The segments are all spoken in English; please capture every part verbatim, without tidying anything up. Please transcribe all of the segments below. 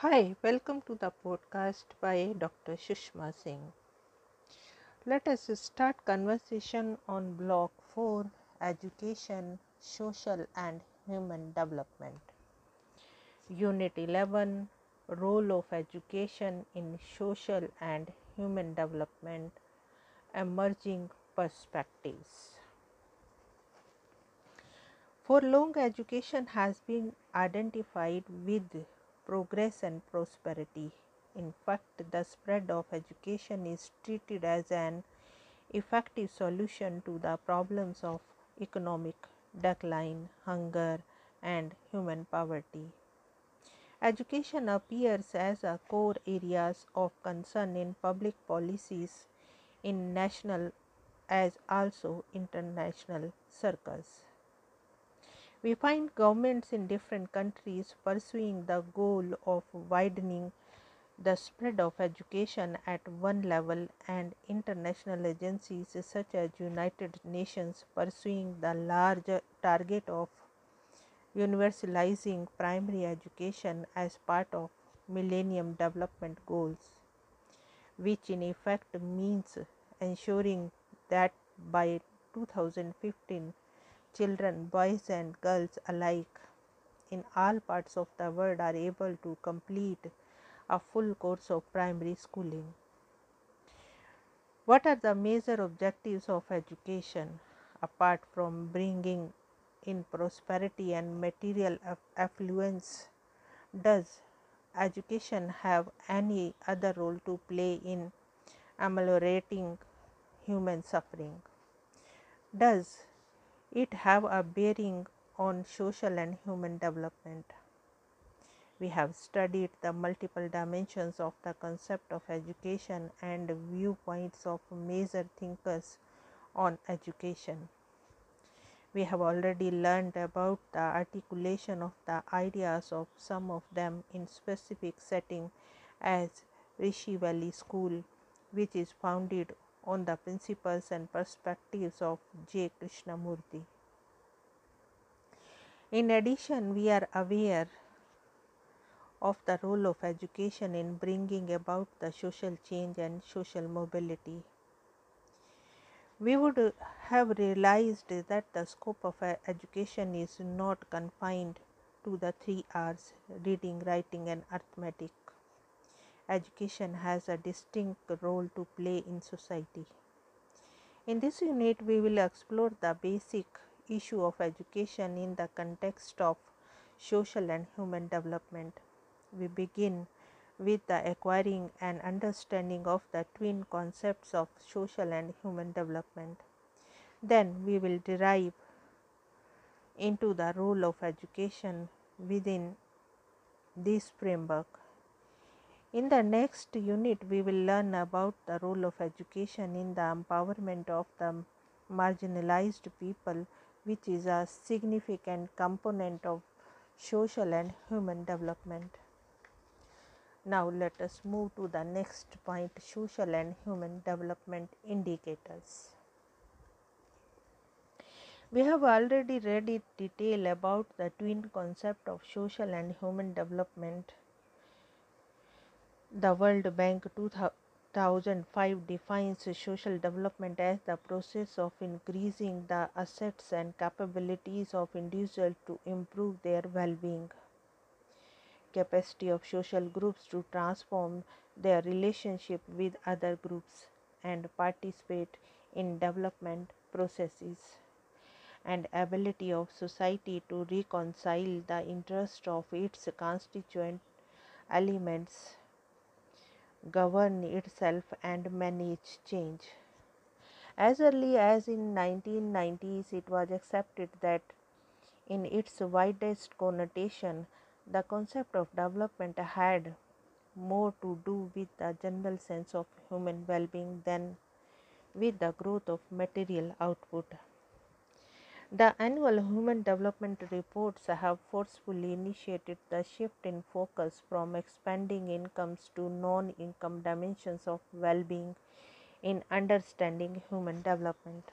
Hi, welcome to the podcast by Doctor Shushma Singh. Let us start conversation on Block four, Education, Social and Human Development. Unit eleven, Role of Education in Social and Human Development, Emerging Perspectives. For long, education has been identified with progress and prosperity. In fact, the spread of education is treated as an effective solution to the problems of economic decline, hunger, and human poverty. Education appears as a core area of concern in public policies in national as also international circles. We find governments in different countries pursuing the goal of widening the spread of education at one level, and international agencies such as United Nations pursuing the larger target of universalizing primary education as part of Millennium Development Goals, which in effect means ensuring that by two thousand fifteen children, boys and girls alike, in all parts of the world are able to complete a full course of primary schooling. What are the major objectives of education? Apart from bringing in prosperity and material affluence, does education have any other role to play in ameliorating human suffering? Does it have a bearing on social and human development? We have studied the multiple dimensions of the concept of education and viewpoints of major thinkers on education. We have already learned about the articulation of the ideas of some of them in specific setting as Rishi Valley School, which is founded on the principles and perspectives of J. Krishnamurti. In addition, we are aware of the role of education in bringing about the social change and social mobility. We would have realized that the scope of education is not confined to the three R's, reading, writing, and arithmetic. Education has a distinct role to play in society. In this unit, we will explore the basic issue of education in the context of social and human development. We begin with the acquiring and understanding of the twin concepts of social and human development. Then we will derive into the role of education within this framework. In the next unit, we will learn about the role of education in the empowerment of the marginalized people, which is a significant component of social and human development. Now, let us move to the next point, social and human development indicators. We have already read in detail about the twin concept of social and human development. The World Bank two thousand five defines social development as the process of increasing the assets and capabilities of individuals to improve their well-being, capacity of social groups to transform their relationship with other groups and participate in development processes, and ability of society to reconcile the interests of its constituent elements, govern itself and manage change. As early as in nineteen nineties, it was accepted that in its widest connotation, the concept of development had more to do with the general sense of human well-being than with the growth of material output. The annual Human Development Reports have forcefully initiated the shift in focus from expanding incomes to non-income dimensions of well-being in understanding human development.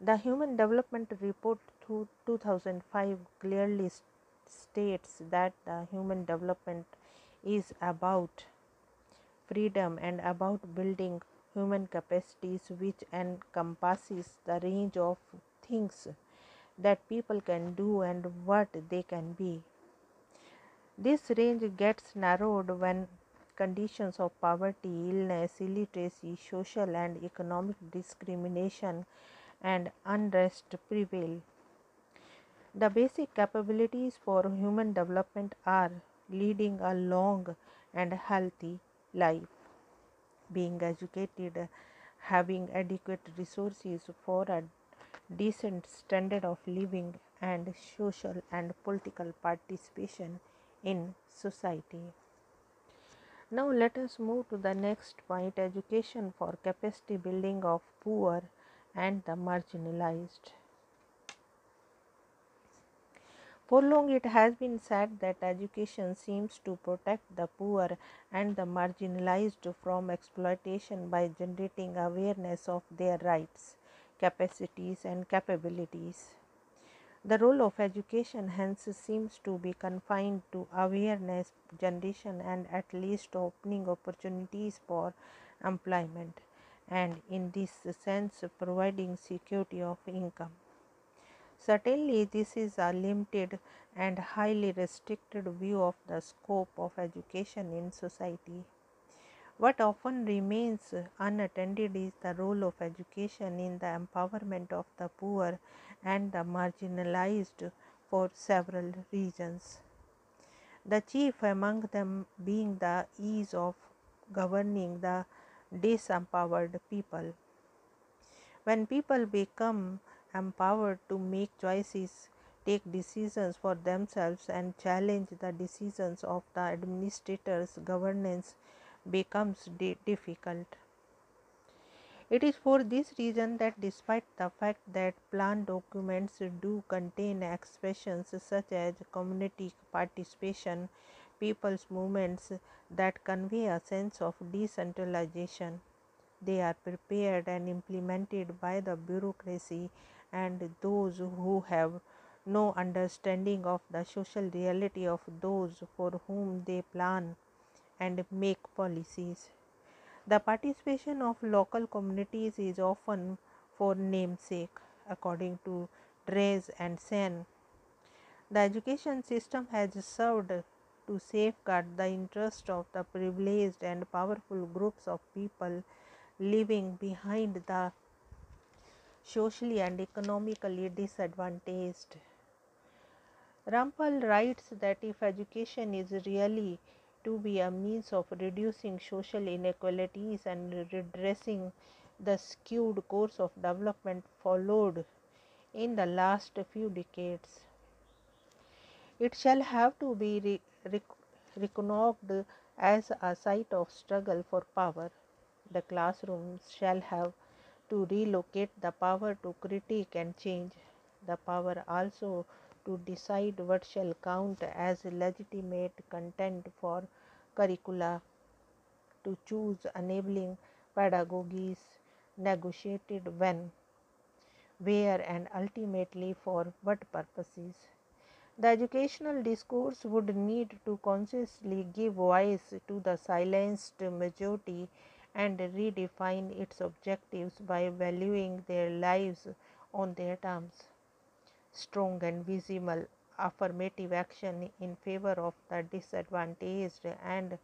The Human Development Report two thousand five clearly states that the human development is about freedom and about building human capacities, which encompasses the range of things that people can do and what they can be. This range gets narrowed when conditions of poverty, illness, illiteracy, social and economic discrimination and unrest prevail. The basic capabilities for human development are leading a long and healthy life, being educated, having adequate resources for a decent standard of living, and social and political participation in society. Now let us move to the next point, education for capacity building of poor and the marginalized. For long it has been said that education seems to protect the poor and the marginalized from exploitation by generating awareness of their rights, capacities and capabilities. The role of education hence seems to be confined to awareness generation and at least opening opportunities for employment, and in this sense providing security of income. Certainly, this is a limited and highly restricted view of the scope of education in society. What often remains unattended is the role of education in the empowerment of the poor and the marginalized for several reasons. The chief among them being the ease of governing the disempowered people. When people become empowered to make choices, take decisions for themselves and challenge the decisions of the administrators, governance becomes de- difficult. It is for this reason that despite the fact that plan documents do contain expressions such as community participation, people's movements that convey a sense of decentralization, they are prepared and implemented by the bureaucracy and those who have no understanding of the social reality of those for whom they plan and make policies. The participation of local communities is often for namesake. According to Dreze and Sen, the education system has served to safeguard the interests of the privileged and powerful groups of people leaving behind the socially and economically disadvantaged. Rampal writes that if education is really to be a means of reducing social inequalities and redressing the skewed course of development followed in the last few decades, it shall have to be re- rec- recognized as a site of struggle for power. The classrooms shall have to relocate the power to critique and change, the power also to decide what shall count as legitimate content for curricula, to choose enabling pedagogies negotiated when, where and ultimately for what purposes. The educational discourse would need to consciously give voice to the silenced majority and redefine its objectives by valuing their lives on their terms. Strong and visible affirmative action in favor of the disadvantaged and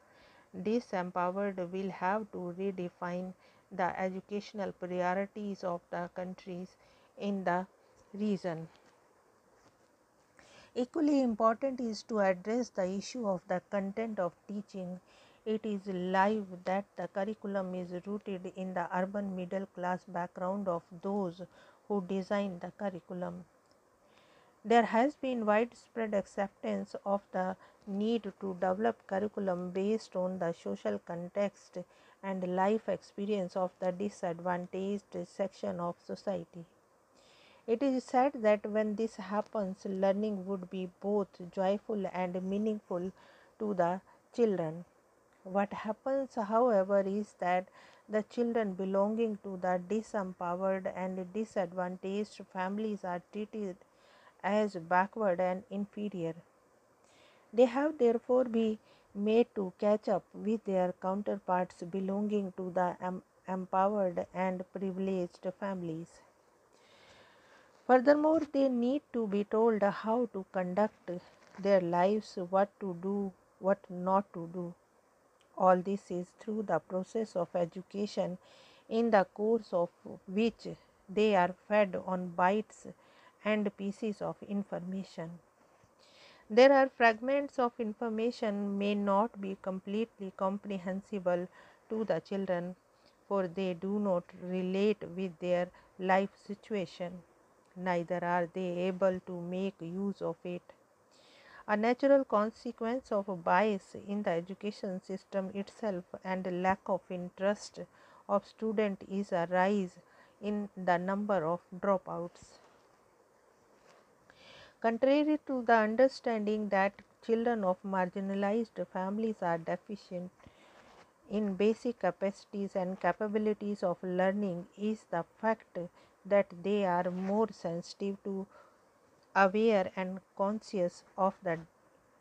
disempowered will have to redefine the educational priorities of the countries in the region. Equally important is to address the issue of the content of teaching. It is live that the curriculum is rooted in the urban middle class background of those who design the curriculum. There has been widespread acceptance of the need to develop curriculum based on the social context and life experience of the disadvantaged section of society. It is said that when this happens, learning would be both joyful and meaningful to the children. What happens, however, is that the children belonging to the disempowered and disadvantaged families are treated as backward and inferior. They have therefore be, made to catch up with their counterparts belonging to the em- empowered and privileged families. Furthermore, they need to be told how to conduct their lives, what to do, what not to do. All this is through the process of education, in the course of which they are fed on bites and pieces of information. There are fragments of information may not be completely comprehensible to the children, for they do not relate with their life situation. Neither are they able to make use of it. A natural consequence of bias in the education system itself and lack of interest of students is a rise in the number of dropouts. Contrary to the understanding that children of marginalized families are deficient in basic capacities and capabilities of learning is the fact that they are more sensitive to, aware and conscious of the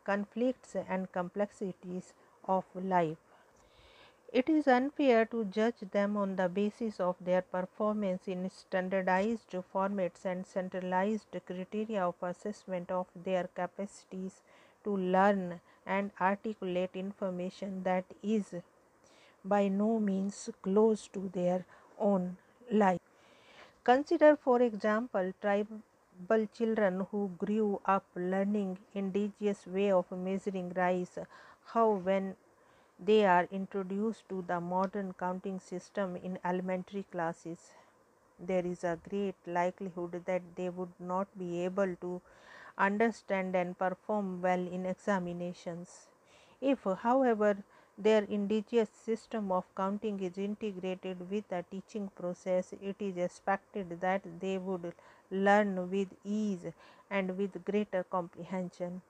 conflicts and complexities of life. It is unfair to judge them on the basis of their performance in standardized formats and centralized criteria of assessment of their capacities to learn and articulate information that is by no means close to their own life. Consider, for example, tribal children who grew up learning indigenous way of measuring rice, how when they are introduced to the modern counting system in elementary classes, there is a great likelihood that they would not be able to understand and perform well in examinations. If, however, their indigenous system of counting is integrated with the teaching process, it is expected that they would learn with ease and with greater comprehension.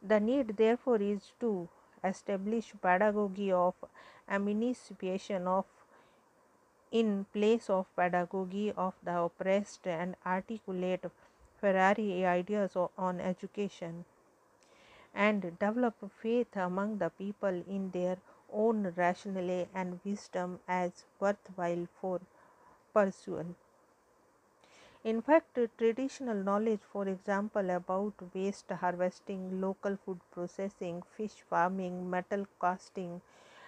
The need, therefore, is to establish pedagogy of emancipation of in place of pedagogy of the oppressed and articulate Ferrari ideas on education, and develop faith among the people in their own rationale and wisdom as worthwhile for pursuit. In fact, traditional knowledge, for example, about waste harvesting, local food processing, fish farming, metal casting,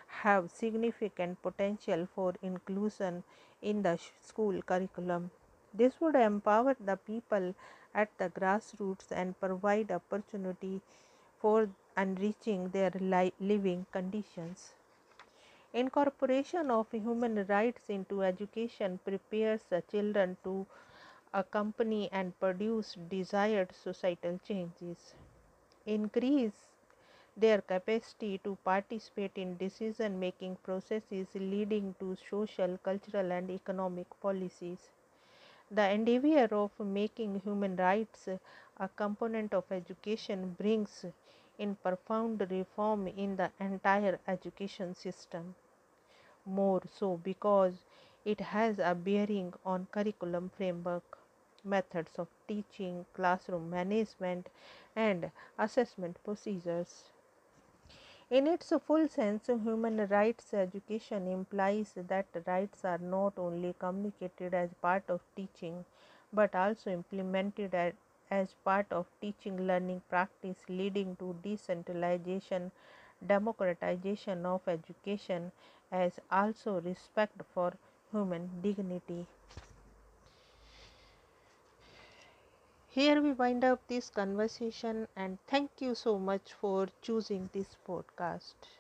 have significant potential for inclusion in the school curriculum. This would empower the people at the grassroots and provide opportunity for enriching their li- living conditions. Incorporation of human rights into education prepares the children to accompany and produce desired societal changes, increase their capacity to participate in decision-making processes leading to social, cultural, and economic policies. The endeavor of making human rights a component of education brings in profound reform in the entire education system, more so because it has a bearing on curriculum framework, methods of teaching, classroom management, and assessment procedures. In its full sense, human rights education implies that rights are not only communicated as part of teaching, but also implemented at as part of teaching learning practice, leading to decentralization, democratization of education, as also respect for human dignity. Here we wind up this conversation, and thank you so much for choosing this podcast.